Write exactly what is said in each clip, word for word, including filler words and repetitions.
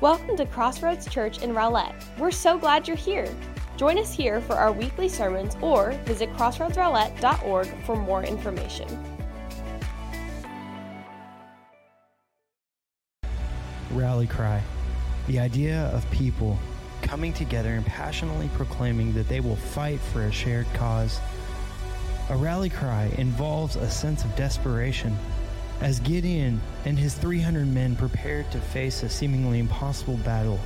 Welcome to Crossroads Church in Rowlett. We're so glad you're here. Join us here for our weekly sermons or visit crossroads rowlett dot org for more information. Rally cry. The idea of people coming together and passionately proclaiming that they will fight for a shared cause. A rally cry involves a sense of desperation. As Gideon and his three hundred men prepared to face a seemingly impossible battle,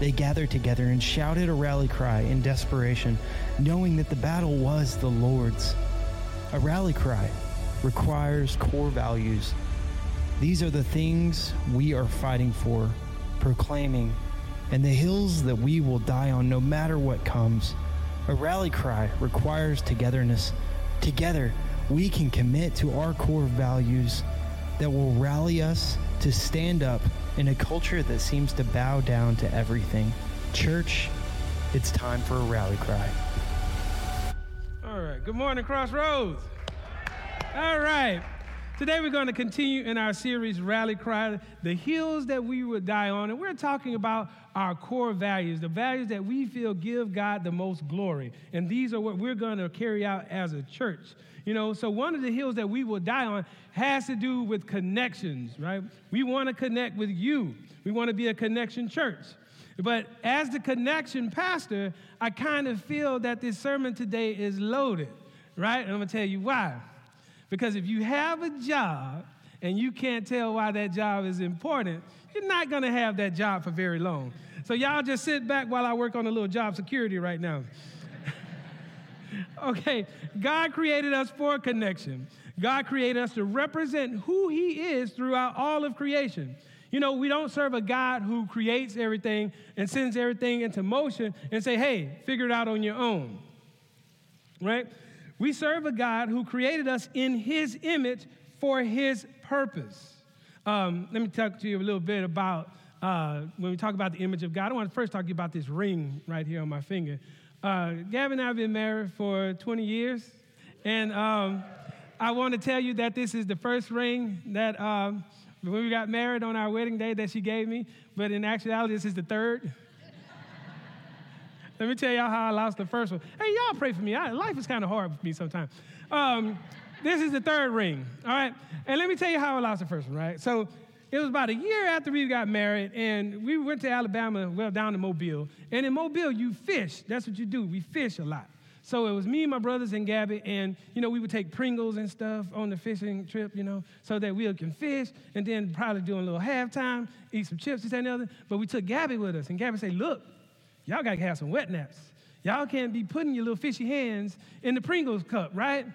they gathered together and shouted a rally cry in desperation, knowing that the battle was the Lord's. A rally cry requires core values. These are the things we are fighting for, proclaiming, and the hills that we will die on no matter what comes. A rally cry requires togetherness. Together, we can commit to our core values that will rally us to stand up in a culture that seems to bow down to everything. Church, it's time for a rally cry. All right. Good morning, Crossroads. All right. Today we're going to continue in our series, Rally Cry, the hills that we will die on. And we're talking about our core values, the values that we feel give God the most glory. And these are what we're going to carry out as a church. You know, so one of the hills that we will die on has to do with connections, right? We want to connect with you. We want to be a connection church. But as the connection pastor, I kind of feel that this sermon today is loaded, right? And I'm going to tell you why. Because if you have a job and you can't tell why that job is important, you're not going to have that job for very long. So y'all just sit back while I work on a little job security right now. Okay, God created us for connection. God created us to represent who he is throughout all of creation. You know, we don't serve a God who creates everything and sends everything into motion and say, hey, figure it out on your own, right? We serve a God who created us in his image for his purpose. Um, let me talk to you a little bit about, uh, when we talk about the image of God, I want to first talk to you about this ring right here on my finger. Uh, Gavin and I have been married for twenty years, and um, I want to tell you that this is the first ring that um, when we got married on our wedding day that she gave me, but in actuality, this is the third. Let me tell y'all how I lost the first one. Hey, y'all pray for me. I, life is kind of hard for me sometimes. Um, this is the third ring, all right? And let me tell you how I lost the first one, right? So it was about a year after we got married, and we went to Alabama, well, down to Mobile. And in Mobile, you fish. That's what you do. We fish a lot. So it was me, my brothers, and Gabby, and, you know, we would take Pringles and stuff on the fishing trip, you know, so that we can fish, and then probably do a little halftime, eat some chips, this, that, and the other. But we took Gabby with us, and Gabby said, look, y'all got to have some wet naps. Y'all can't be putting your little fishy hands in the Pringles cup, right?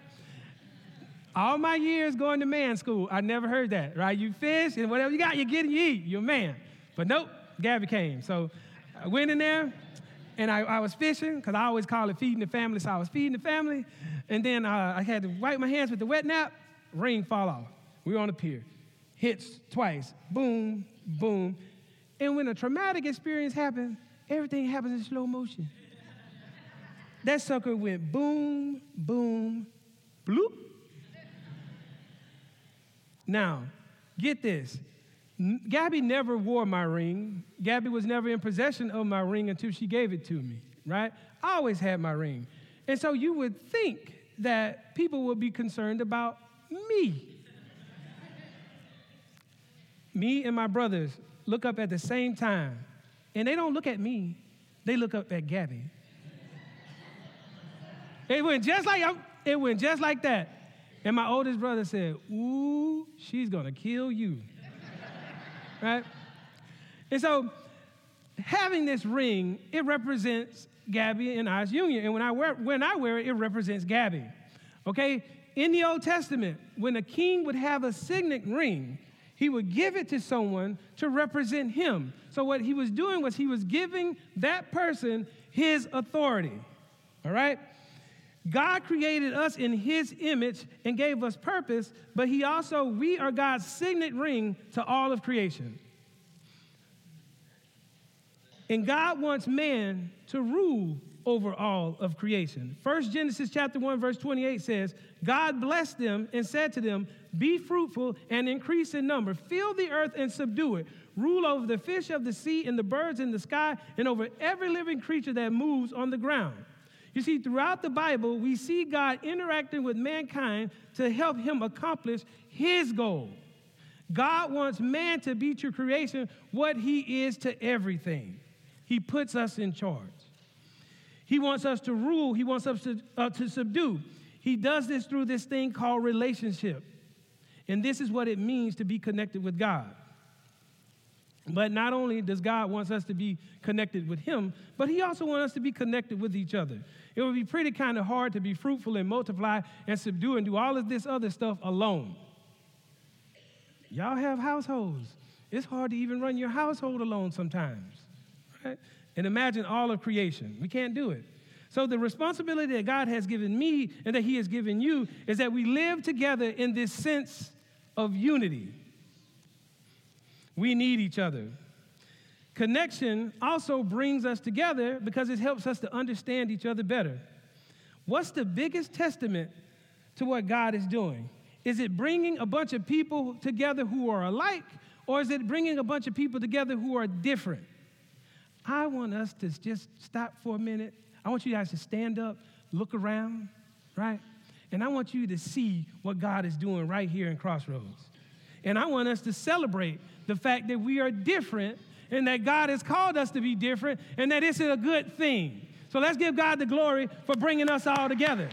All my years going to man school, I never heard that, right? You fish, and whatever you got, you get and you eat. You're a man. But nope, Gabby came. So I went in there, and I, I was fishing, because I always call it feeding the family, so I was feeding the family. And then uh, I had to wipe my hands with the wet nap, ring fall off. We were on the pier. Hits twice. Boom, boom. And when a traumatic experience happened, everything happens in slow motion. That sucker went boom, boom, bloop. Now, get this. Gabby never wore my ring. Gabby was never in possession of my ring until she gave it to me, right? I always had my ring. And so you would think that people would be concerned about me. Me and my brothers look up at the same time, and they don't look at me. They look up at Gabby. It went just like it went just like that. And my oldest brother said, ooh, she's going to kill you, right? And so having this ring, it represents Gabby and I's union. And when I wear when I wear it, it represents Gabby, okay? In the Old Testament, when a king would have a signet ring, he would give it to someone to represent him. So what he was doing was he was giving that person his authority, all right? God created us in his image and gave us purpose, but he also, we are God's signet ring to all of creation. And God wants man to rule over all of creation. First Genesis chapter one, verse twenty-eight says, God blessed them and said to them, be fruitful and increase in number. Fill the earth and subdue it. Rule over the fish of the sea and the birds in the sky and over every living creature that moves on the ground. You see, throughout the Bible, we see God interacting with mankind to help him accomplish his goal. God wants man to be to creation what he is to everything. He puts us in charge. He wants us to rule. He wants us to, uh, to subdue. He does this through this thing called relationship. And this is what it means to be connected with God. But not only does God want us to be connected with him, but he also wants us to be connected with each other. It would be pretty kind of hard to be fruitful and multiply and subdue and do all of this other stuff alone. Y'all have households. It's hard to even run your household alone sometimes. Right? And imagine all of creation. We can't do it. So the responsibility that God has given me and that he has given you is that we live together in this sense of unity. We need each other. Connection also brings us together because it helps us to understand each other better. What's the biggest testament to what God is doing? Is it bringing a bunch of people together who are alike, or is it bringing a bunch of people together who are different? I want us to just stop for a minute. I want you guys to stand up, look around, right? And I want you to see what God is doing right here in Crossroads. And I want us to celebrate the fact that we are different and that God has called us to be different and that it's a good thing. So let's give God the glory for bringing us all together.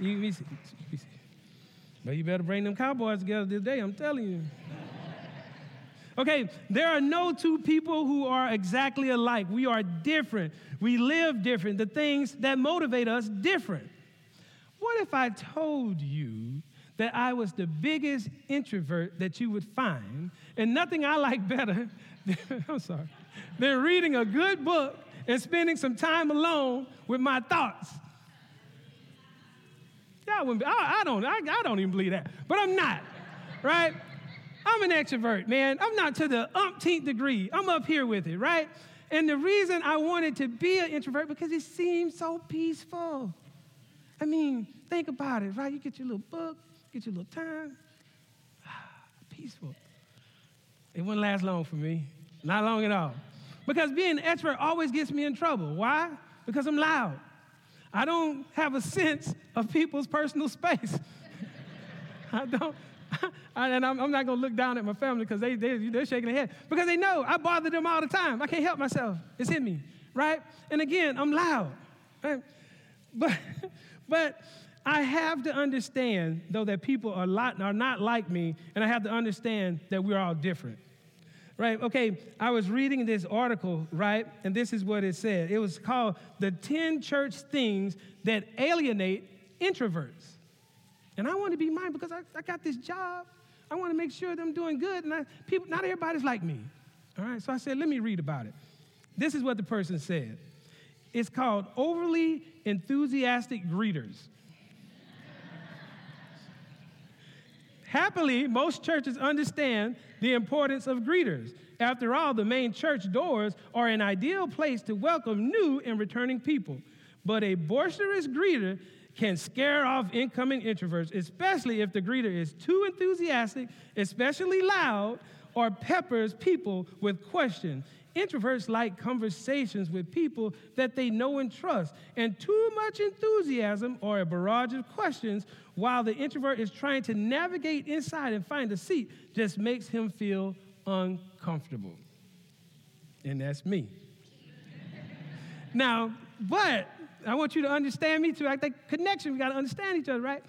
You, be, be, but you better bring them Cowboys together this day, I'm telling you. Okay, there are no two people who are exactly alike. We are different. We live different. The things that motivate us different. What if I told you that I was the biggest introvert that you would find, and nothing I like better than, I'm sorry, than reading a good book and spending some time alone with my thoughts? Y'all wouldn't be, I, I don't, I, I don't even believe that, but I'm not, right? I'm an extrovert, man. I'm not to the umpteenth degree. I'm up here with it, right? And the reason I wanted to be an introvert because it seemed so peaceful. I mean, think about it, right? You get your little book, get your little time. Ah, peaceful. It wouldn't last long for me. Not long at all. Because being an expert always gets me in trouble. Why? Because I'm loud. I don't have a sense of people's personal space. I don't. I, and I'm, I'm not going to look down at my family because they, they, they're shaking their head. Because they know I bother them all the time. I can't help myself. It's in me, right? And again, I'm loud. Right? But... But I have to understand, though, that people are lot, are not like me, and I have to understand that we're all different, right? Okay, I was reading this article, right, and this is what it said. It was called The ten Church Things That Alienate Introverts. And I want to be mine because I, I got this job. I want to make sure that I'm doing good, and I, people, not everybody's like me, all right? So I said, let me read about it. This is what the person said. It's called Overly Enthusiastic Greeters. Happily, most churches understand the importance of greeters. After all, the main church doors are an ideal place to welcome new and returning people. But a boisterous greeter can scare off incoming introverts, especially if the greeter is too enthusiastic, especially loud, or peppers people with questions. Introverts like conversations with people that they know and trust, and too much enthusiasm or a barrage of questions while the introvert is trying to navigate inside and find a seat just makes him feel uncomfortable. And that's me. Now, but I want you to understand me too. I think connection, we got to understand each other, right?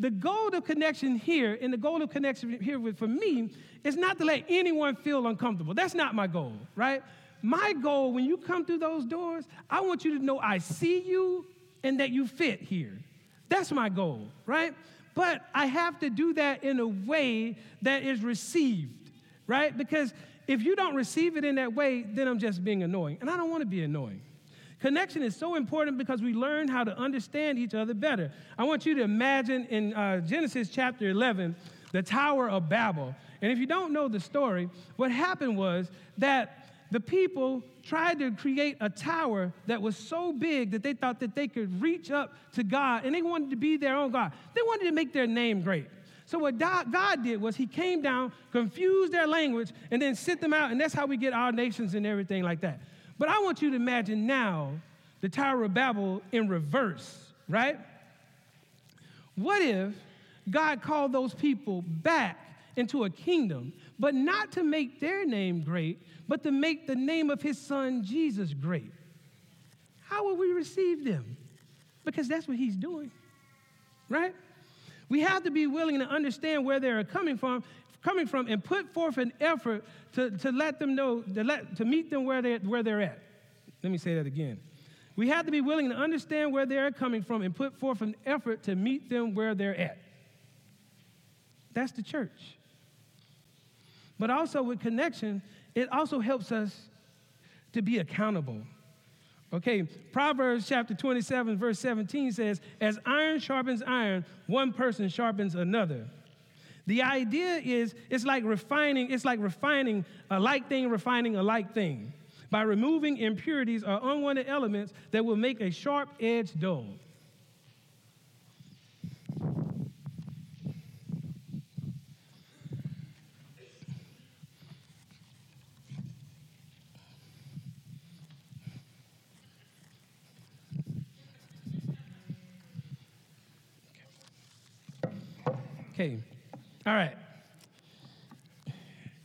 The goal of connection here, and the goal of connection here with, for me, is not to let anyone feel uncomfortable. That's not my goal, right? My goal, when you come through those doors, I want you to know I see you and that you fit here. That's my goal, right? But I have to do that in a way that is received, right? Because if you don't receive it in that way, then I'm just being annoying, and I don't want to be annoying. Connection is so important because we learn how to understand each other better. I want you to imagine in uh, Genesis chapter eleven, the Tower of Babel. And if you don't know the story, what happened was that the people tried to create a tower that was so big that they thought that they could reach up to God, and they wanted to be their own God. They wanted to make their name great. So what God did was he came down, confused their language, and then sent them out, and that's how we get our nations and everything like that. But I want you to imagine now the Tower of Babel in reverse, right? What if God called those people back into a kingdom, but not to make their name great, but to make the name of his son Jesus great? How will we receive them? Because that's what he's doing, right? We have to be willing to understand where they're coming from, coming from, and put forth an effort to, to let them know, to, let, to meet them where they're, where they're at. Let me say that again. We have to be willing to understand where they're coming from and put forth an effort to meet them where they're at. That's the church. But also with connection, it also helps us to be accountable. Okay, Proverbs chapter twenty-seven, verse seventeen says, as iron sharpens iron, one person sharpens another. The idea is it's like refining, it's like refining a like thing, refining a like thing by removing impurities or unwanted elements that will make a sharp edge dull. Okay, all right.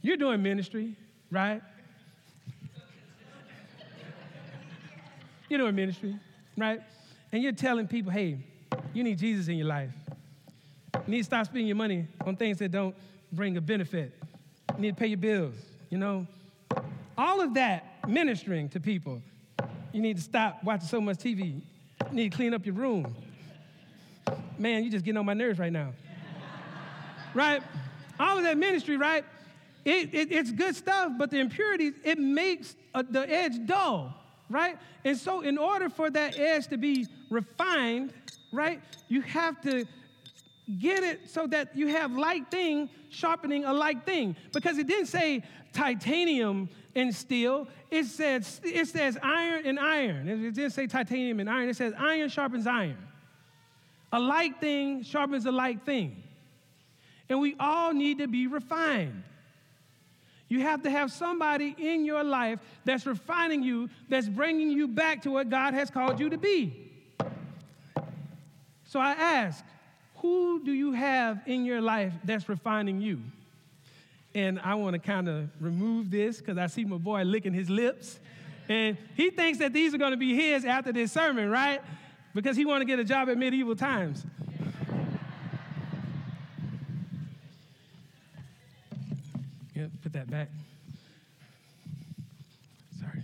You're doing ministry, right? You're doing ministry, right? And you're telling people, hey, you need Jesus in your life. You need to stop spending your money on things that don't bring a benefit. You need to pay your bills, you know? All of that ministering to people. You need to stop watching so much T V. You need to clean up your room. Man, you're just getting on my nerves right now. Right? All of that ministry, right? It, it, it's good stuff, but the impurities, it makes a, the edge dull, right? And so in order for that edge to be refined, right, you have to get it so that you have like thing sharpening a like thing. Because it didn't say titanium and steel. It says, it says iron and iron. It didn't say titanium and iron. It says iron sharpens iron. A like thing sharpens a like thing. And we all need to be refined. You have to have somebody in your life that's refining you, that's bringing you back to what God has called you to be. So I ask, who do you have in your life that's refining you? And I want to kind of remove this because I see my boy licking his lips. And he thinks that these are going to be his after this sermon, right? Because he wants to get a job at Medieval Times. Put that back. Sorry.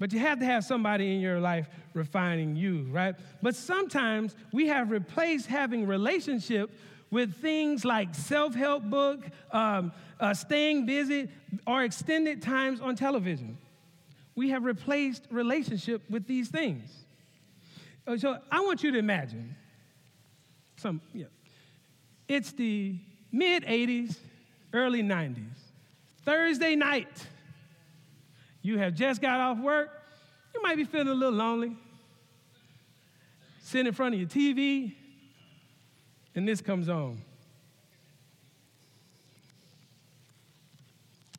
But you have to have somebody in your life refining you, right? But sometimes we have replaced having relationship with things like self-help book, um, uh, staying busy, or extended times on television. We have replaced relationship with these things. So I want you to imagine. Some, yeah. It's the mid-eighties. Early nineties, Thursday night, you have just got off work. You might be feeling a little lonely. Sitting in front of your T V, and this comes on.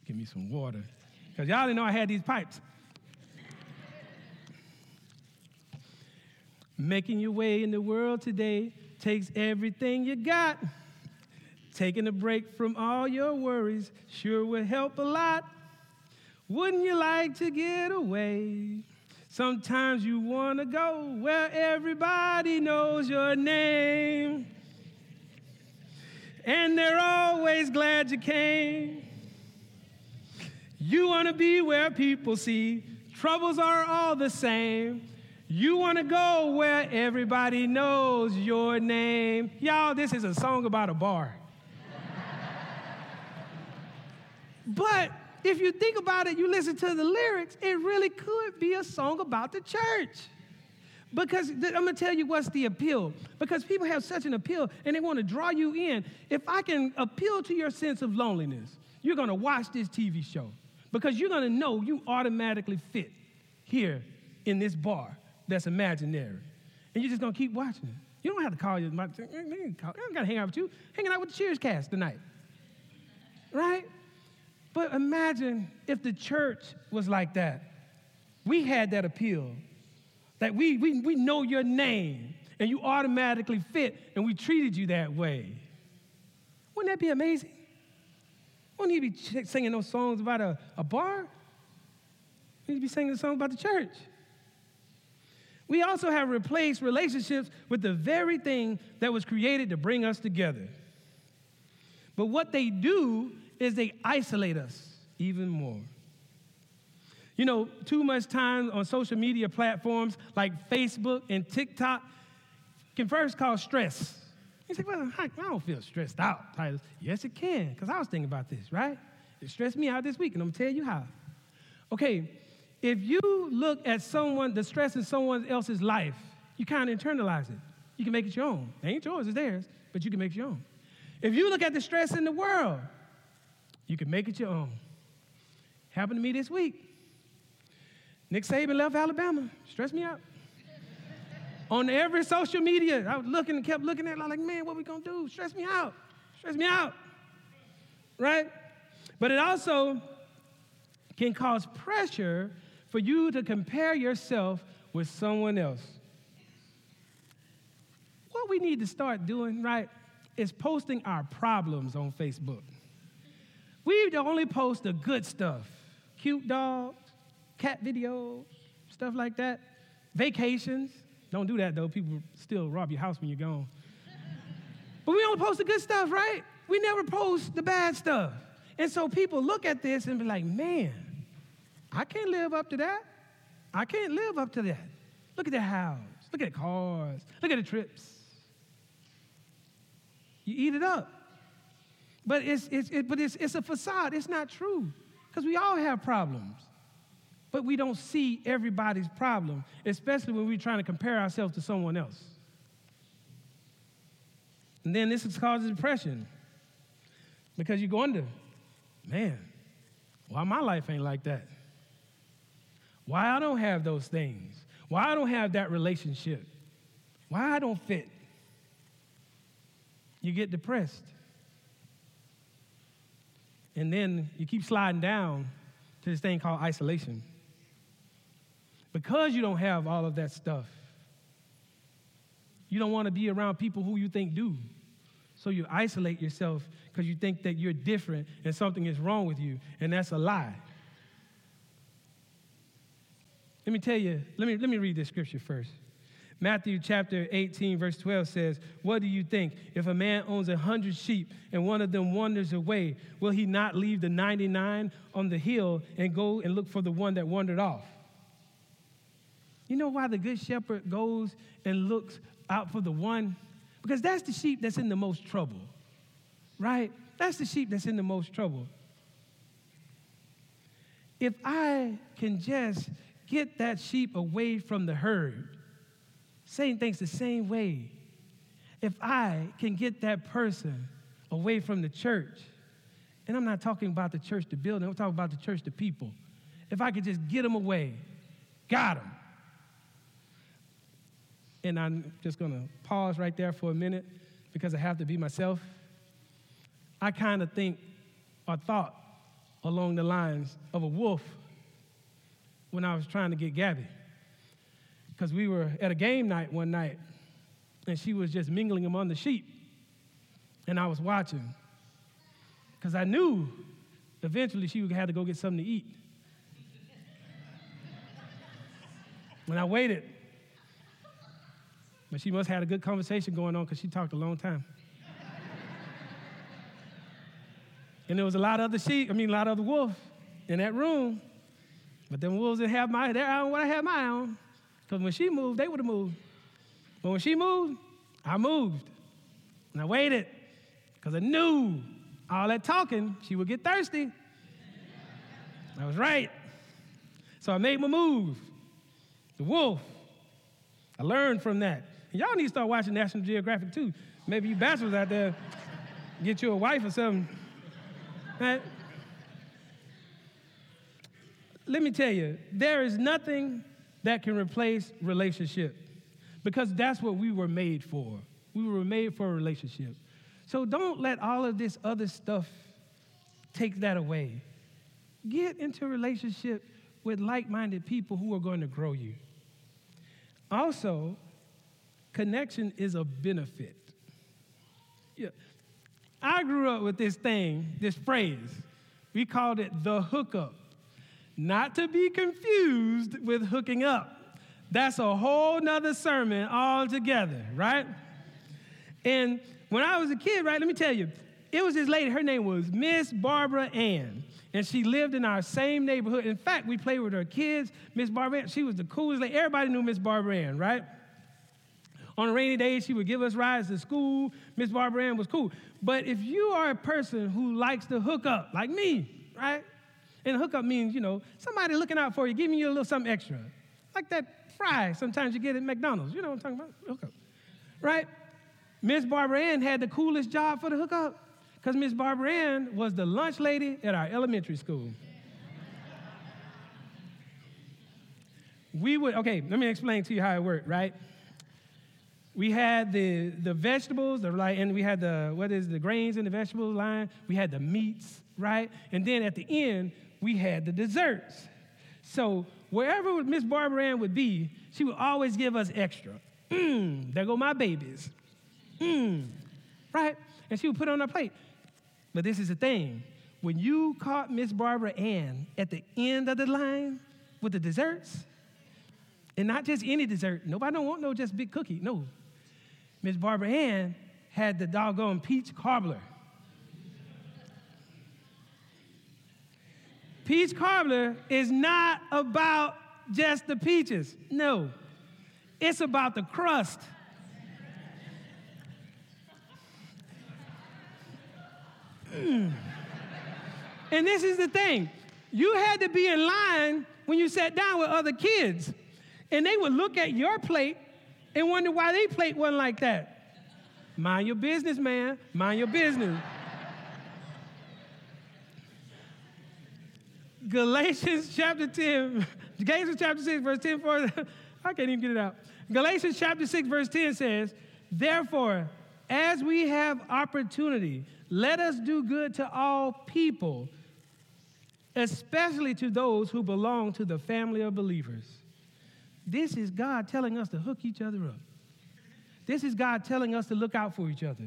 Give me some water, because y'all didn't know I had these pipes. Making your way in the world today takes everything you got. Taking a break from all your worries sure would help a lot. Wouldn't you like to get away? Sometimes you want to go where everybody knows your name. And they're always glad you came. You want to be where people see troubles are all the same. You want to go where everybody knows your name. Y'all, this is a song about a bar. But if you think about it, you listen to the lyrics, it really could be a song about the church. Because th- I'm going to tell you what's the appeal. Because people have such an appeal, and they want to draw you in. If I can appeal to your sense of loneliness, you're going to watch this T V show. Because you're going to know you automatically fit here in this bar that's imaginary. And you're just going to keep watching it. You don't have to call your mother. I don't got to hang out with you. Hanging out with the Cheers cast tonight. Right? But imagine if the church was like that. We had that appeal. That we, we, we know your name, and you automatically fit, and we treated you that way. Wouldn't that be amazing? Wouldn't you be singing those songs about a, a bar? You'd be singing a song about the church. We also have replaced relationships with the very thing that was created to bring us together. But what they do is they isolate us even more. You know, too much time on social media platforms like Facebook and TikTok can first cause stress. You say, well, I don't feel stressed out, Titus. Yes, it can, because I was thinking about this, right? It stressed me out this week, and I'm going to tell you how. Okay, if you look at someone, the stress in someone else's life, you kind of internalize it. You can make it your own. It ain't yours, it's theirs, but you can make it your own. If you look at the stress in the world, you can make it your own. Happened to me this week. Nick Saban left Alabama. Stressed me out. On every social media, I was looking and kept looking at it like, man, what we going to do? Stress me out. Stress me out. Right? But it also can cause pressure for you to compare yourself with someone else. What we need to start doing, right, is posting our problems on Facebook. We only post the good stuff. Cute dog. Cat videos, stuff like that. Vacations. Don't do that, though. People still rob your house when you're gone. But we only post the good stuff, right? We never post the bad stuff. And so people look at this and be like, man, I can't live up to that. I can't live up to that. Look at the house. Look at the cars. Look at the trips. You eat it up. But it's, it's, it, but it's, it's a facade. It's not true, because we all have problems. But we don't see everybody's problem, especially when we're trying to compare ourselves to someone else. And then this causes depression, because you go under, man, why my life ain't like that? Why I don't have those things? Why I don't have that relationship? Why I don't fit? You get depressed. And then you keep sliding down to this thing called isolation. Because you don't have all of that stuff, you don't want to be around people who you think do. So you isolate yourself because you think that you're different and something is wrong with you, and that's a lie. Let me tell you, let me, let me read this scripture first. Matthew chapter eighteen, verse twelve says, what do you think? If a man owns a hundred sheep and one of them wanders away, will he not leave the ninety-nine on the hill and go and look for the one that wandered off? You know why the good shepherd goes and looks out for the one? Because that's the sheep that's in the most trouble, right? That's the sheep that's in the most trouble. If I can just get that sheep away from the herd, Satan thinks the same way. If I can get that person away from the church, and I'm not talking about the church, the building, I'm talking about the church, the people. If I could just get them away, got them. And I'm just going to pause right there for a minute, because I have to be myself. I kind of think or thought along the lines of a wolf when I was trying to get Gabby. Because we were at a game night one night, and she was just mingling among the sheep. And I was watching, because I knew eventually she would have to go get something to eat. And I waited. But she must have had a good conversation going on, because she talked a long time. And there was a lot of other sheep, I mean, a lot of other wolves in that room. But them wolves didn't have my, their eye on what I had my eye on. Because when she moved, they would have moved. But when she moved, I moved. And I waited, because I knew all that talking, she would get thirsty. I was right. So I made my move. The wolf. I learned from that. Y'all need to start watching National Geographic too. Maybe you bachelors out there, get you a wife or something. Right? Let me tell you, there is nothing that can replace relationship because that's what we were made for. We were made for a relationship. So don't let all of this other stuff take that away. Get into a relationship with like-minded people who are going to grow you. Also, connection is a benefit. Yeah. I grew up with this thing, this phrase. We called it the hookup. Not to be confused with hooking up. That's a whole nother sermon altogether, right? And when I was a kid, right, let me tell you, it was this lady, her name was Miss Barbara Ann, and she lived in our same neighborhood. In fact, we played with her kids. Miss Barbara Ann, she was the coolest lady. Everybody knew Miss Barbara Ann, right? On a rainy day, she would give us rides to school. Miss Barbara Ann was cool. But if you are a person who likes to hook up, like me, right? And hookup means, you know, somebody looking out for you, giving you a little something extra. Like that fry sometimes you get at McDonald's. You know what I'm talking about? Hookup, right? Miss Barbara Ann had the coolest job for the hookup because Miss Barbara Ann was the lunch lady at our elementary school. We would, okay, let me explain to you how it worked, right? We had the, the vegetables, the, like, and we had the, what is the grains and the vegetables line. We had the meats, right? And then at the end, we had the desserts. So wherever Miss Barbara Ann would be, she would always give us extra. Mmm, there go my babies. Mmm, right? And she would put it on our plate. But this is the thing. When you caught Miss Barbara Ann at the end of the line with the desserts, and not just any dessert, nobody don't want no just big cookie, no. Miss Barbara Ann had the doggone peach cobbler. Peach cobbler is not about just the peaches, no. It's about the crust. Mm. And this is the thing. You had to be in line when you sat down with other kids, and they would look at your plate and wonder why their plate wasn't like that. Mind your business, man. Mind your business. Galatians chapter ten, Galatians chapter six, verse ten, for, I can't even get it out. Galatians chapter six, verse ten says, therefore, as we have opportunity, let us do good to all people, especially to those who belong to the family of believers. This is God telling us to hook each other up. This is God telling us to look out for each other.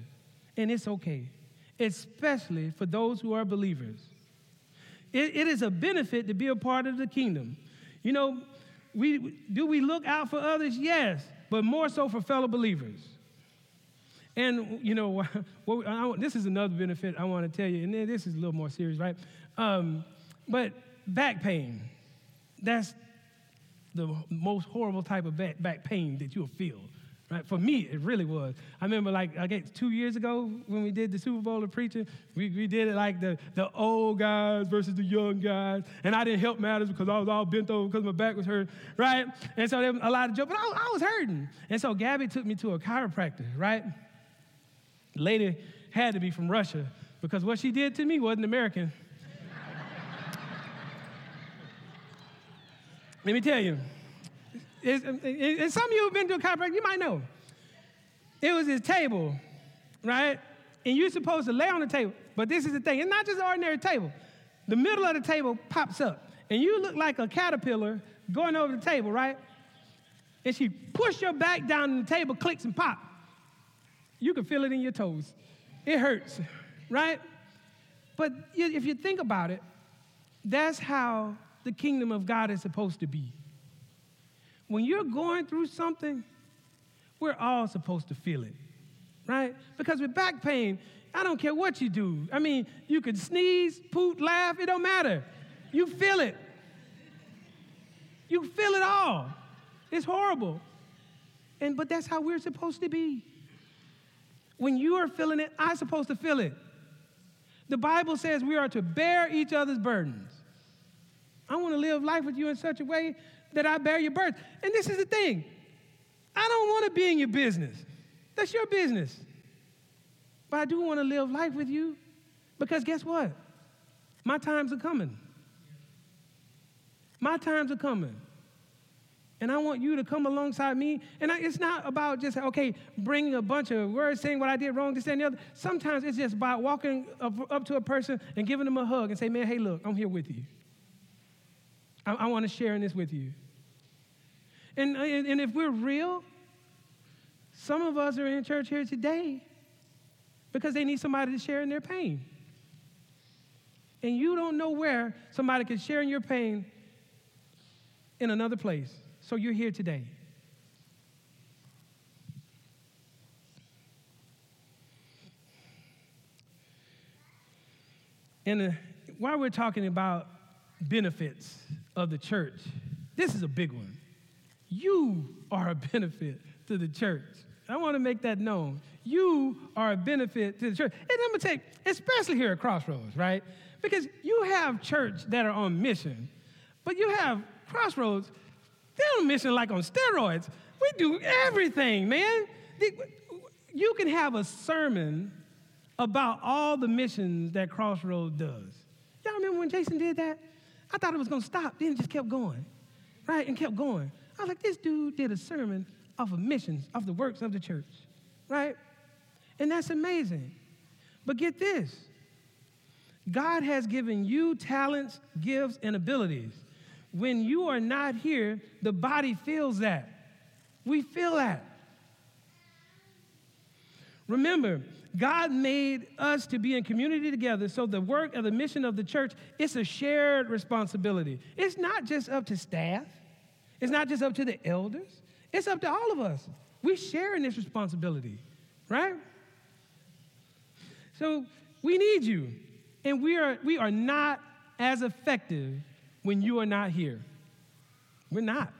And it's okay, especially for those who are believers. It, it is a benefit to be a part of the kingdom. You know, we do we look out for others? Yes, but more so for fellow believers. And, you know, what, I, this is another benefit I want to tell you, and then this is a little more serious, right? Um, but back pain, that's the most horrible type of back, back pain that you'll feel, right? For me, it really was. I remember, like, I guess two years ago when we did the Super Bowl of preaching, we, we did it like the, the old guys versus the young guys, and I didn't help matters because I was all bent over because my back was hurt, right? And so there was a lot of jokes, but I, I was hurting. And so Gabby took me to a chiropractor, right? The lady had to be from Russia because what she did to me wasn't American. Let me tell you. It's, and some of you who've been to a chiropractor, you might know. It was his table, right? And you're supposed to lay on the table. But this is the thing. It's not just an ordinary table. The middle of the table pops up. And you look like a caterpillar going over the table, right? And she pushed your back down and the table clicks and pops. You can feel it in your toes. It hurts, right? But if you think about it, that's how the kingdom of God is supposed to be. When you're going through something, we're all supposed to feel it, right? Because with back pain, I don't care what you do. I mean, you can sneeze, poop, laugh, it don't matter. You feel it. You feel it all. It's horrible. And but that's how we're supposed to be. When you are feeling it, I'm supposed to feel it. The Bible says we are to bear each other's burdens. I want to live life with you in such a way that I bear your burdens. And this is the thing. I don't want to be in your business. That's your business. But I do want to live life with you because guess what? My times are coming. My times are coming. And I want you to come alongside me. And I, it's not about just, okay, bringing a bunch of words, saying what I did wrong, this, that, and the other. Sometimes it's just by walking up, up to a person and giving them a hug and say, man, hey, look, I'm here with you. I, I want to share in this with you. And, and, and if we're real, some of us are in church here today because they need somebody to share in their pain. And you don't know where somebody can share in your pain in another place. So you're here today. And uh, while we're talking about benefits of the church, this is a big one. You are a benefit to the church. I want to make that known. You are a benefit to the church. And I'm going to take, especially here at Crossroads, right? Because you have church that are on mission, but you have Crossroads. They're on mission like on steroids. We do everything, man. You can have a sermon about all the missions that Crossroads does. Y'all remember when Jason did that? I thought it was going to stop, then it just kept going, right? And kept going. I was like, this dude did a sermon off of missions, off the works of the church, right? And that's amazing. But get this. God has given you talents, gifts, and abilities. When you are not here, the body feels that. We feel that. Remember, God made us to be in community together, so the work of the mission of the church, it's a shared responsibility. It's not just up to staff. It's not just up to the elders. It's up to all of us. We share in this responsibility, right? So we need you, and we are we are not as effective when you are not here. We're not.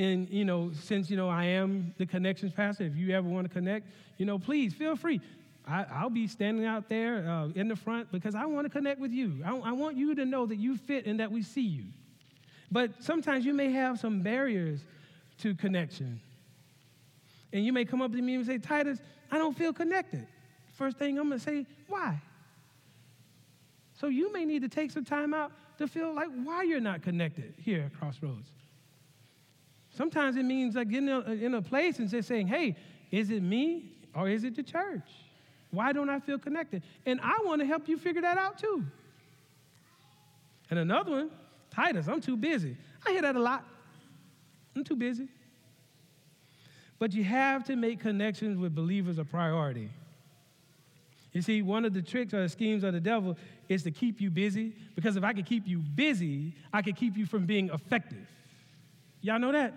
And, you know, since, you know, I am the connections pastor, if you ever want to connect, you know, please feel free. I, I'll be standing out there uh, in the front because I want to connect with you. I, I want you to know that you fit and that we see you. But sometimes you may have some barriers to connection. And you may come up to me and say, Titus, I don't feel connected. First thing I'm going to say, why? So you may need to take some time out to feel like why you're not connected here at Crossroads. Sometimes it means like getting in a place and just saying, hey, is it me or is it the church? Why don't I feel connected? And I want to help you figure that out too. And another one, Titus, I'm too busy. I hear that a lot. I'm too busy. But you have to make connections with believers a priority. You see, one of the tricks or the schemes of the devil is to keep you busy, because if I could keep you busy, I could keep you from being effective. Y'all know that?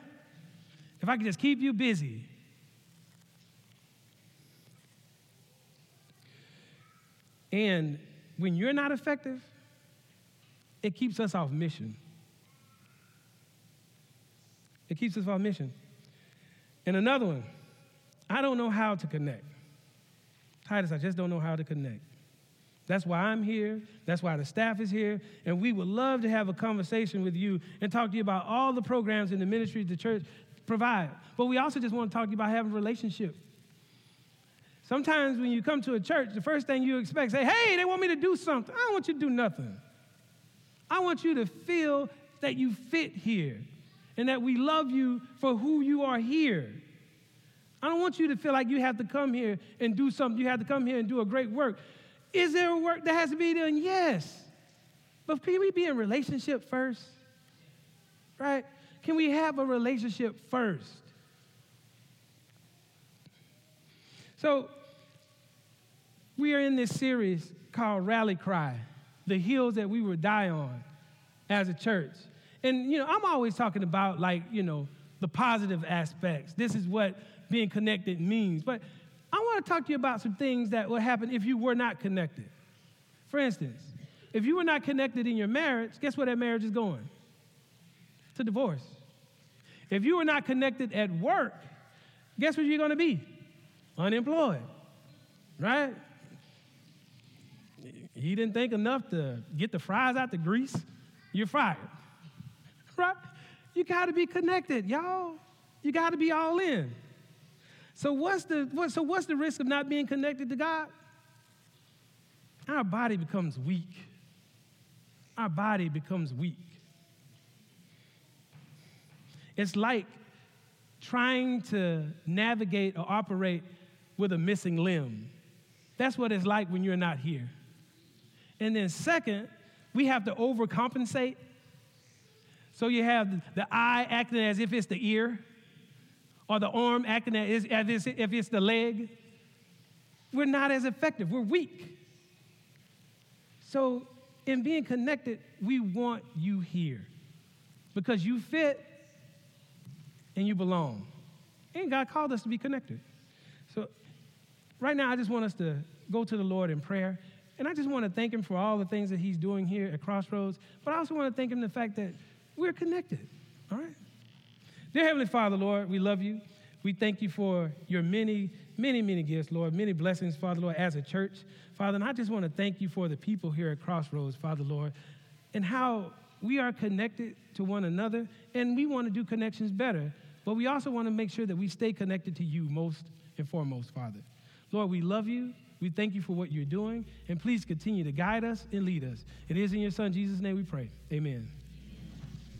If I could just keep you busy. And when you're not effective, it keeps us off mission. It keeps us off mission. And another one, I don't know how to connect. Titus, I just don't know how to connect. That's why I'm here. That's why the staff is here. And we would love to have a conversation with you and talk to you about all the programs and the ministries the church provides. But we also just want to talk to you about having a relationship. Sometimes when you come to a church, the first thing you expect, say, hey, they want me to do something. I don't want you to do nothing. I want you to feel that you fit here and that we love you for who you are here. I don't want you to feel like you have to come here and do something. You have to come here and do a great work. Is there a work that has to be done? Yes. But can we be in relationship first? Right? Can we have a relationship first? So we are in this series called Rally Cry, the hills that we will die on as a church. And, you know, I'm always talking about, like, you know, the positive aspects. This is what being connected means. But I want to talk to you about some things that would happen if you were not connected. For instance, if you were not connected in your marriage, guess where that marriage is going? To divorce. If you were not connected at work, guess where you're going to be? Unemployed, right? You didn't think enough to get the fries out the grease, you're fired, right? You got to be connected, y'all. You got to be all in. So what's the what, so what's the risk of not being connected to God? Our body becomes weak. Our body becomes weak. It's like trying to navigate or operate with a missing limb. That's what it's like when you're not here. And then second, we have to overcompensate. So you have the eye acting as if it's the ear, or the arm acting as if it's the leg. We're not as effective. We're weak. So in being connected, we want you here because you fit and you belong. And God called us to be connected. So right now, I just want us to go to the Lord in prayer. And I just want to thank him for all the things that he's doing here at Crossroads. But I also want to thank him for the fact that we're connected, all right? Dear Heavenly Father, Lord, we love you. We thank you for your many, many, many gifts, Lord, many blessings, Father, Lord, as a church. Father, and I just want to thank you for the people here at Crossroads, Father, Lord, and how we are connected to one another, and we want to do connections better, but we also want to make sure that we stay connected to you most and foremost, Father. Lord, we love you. We thank you for what you're doing, and please continue to guide us and lead us. It is in your Son, Jesus' name we pray. Amen.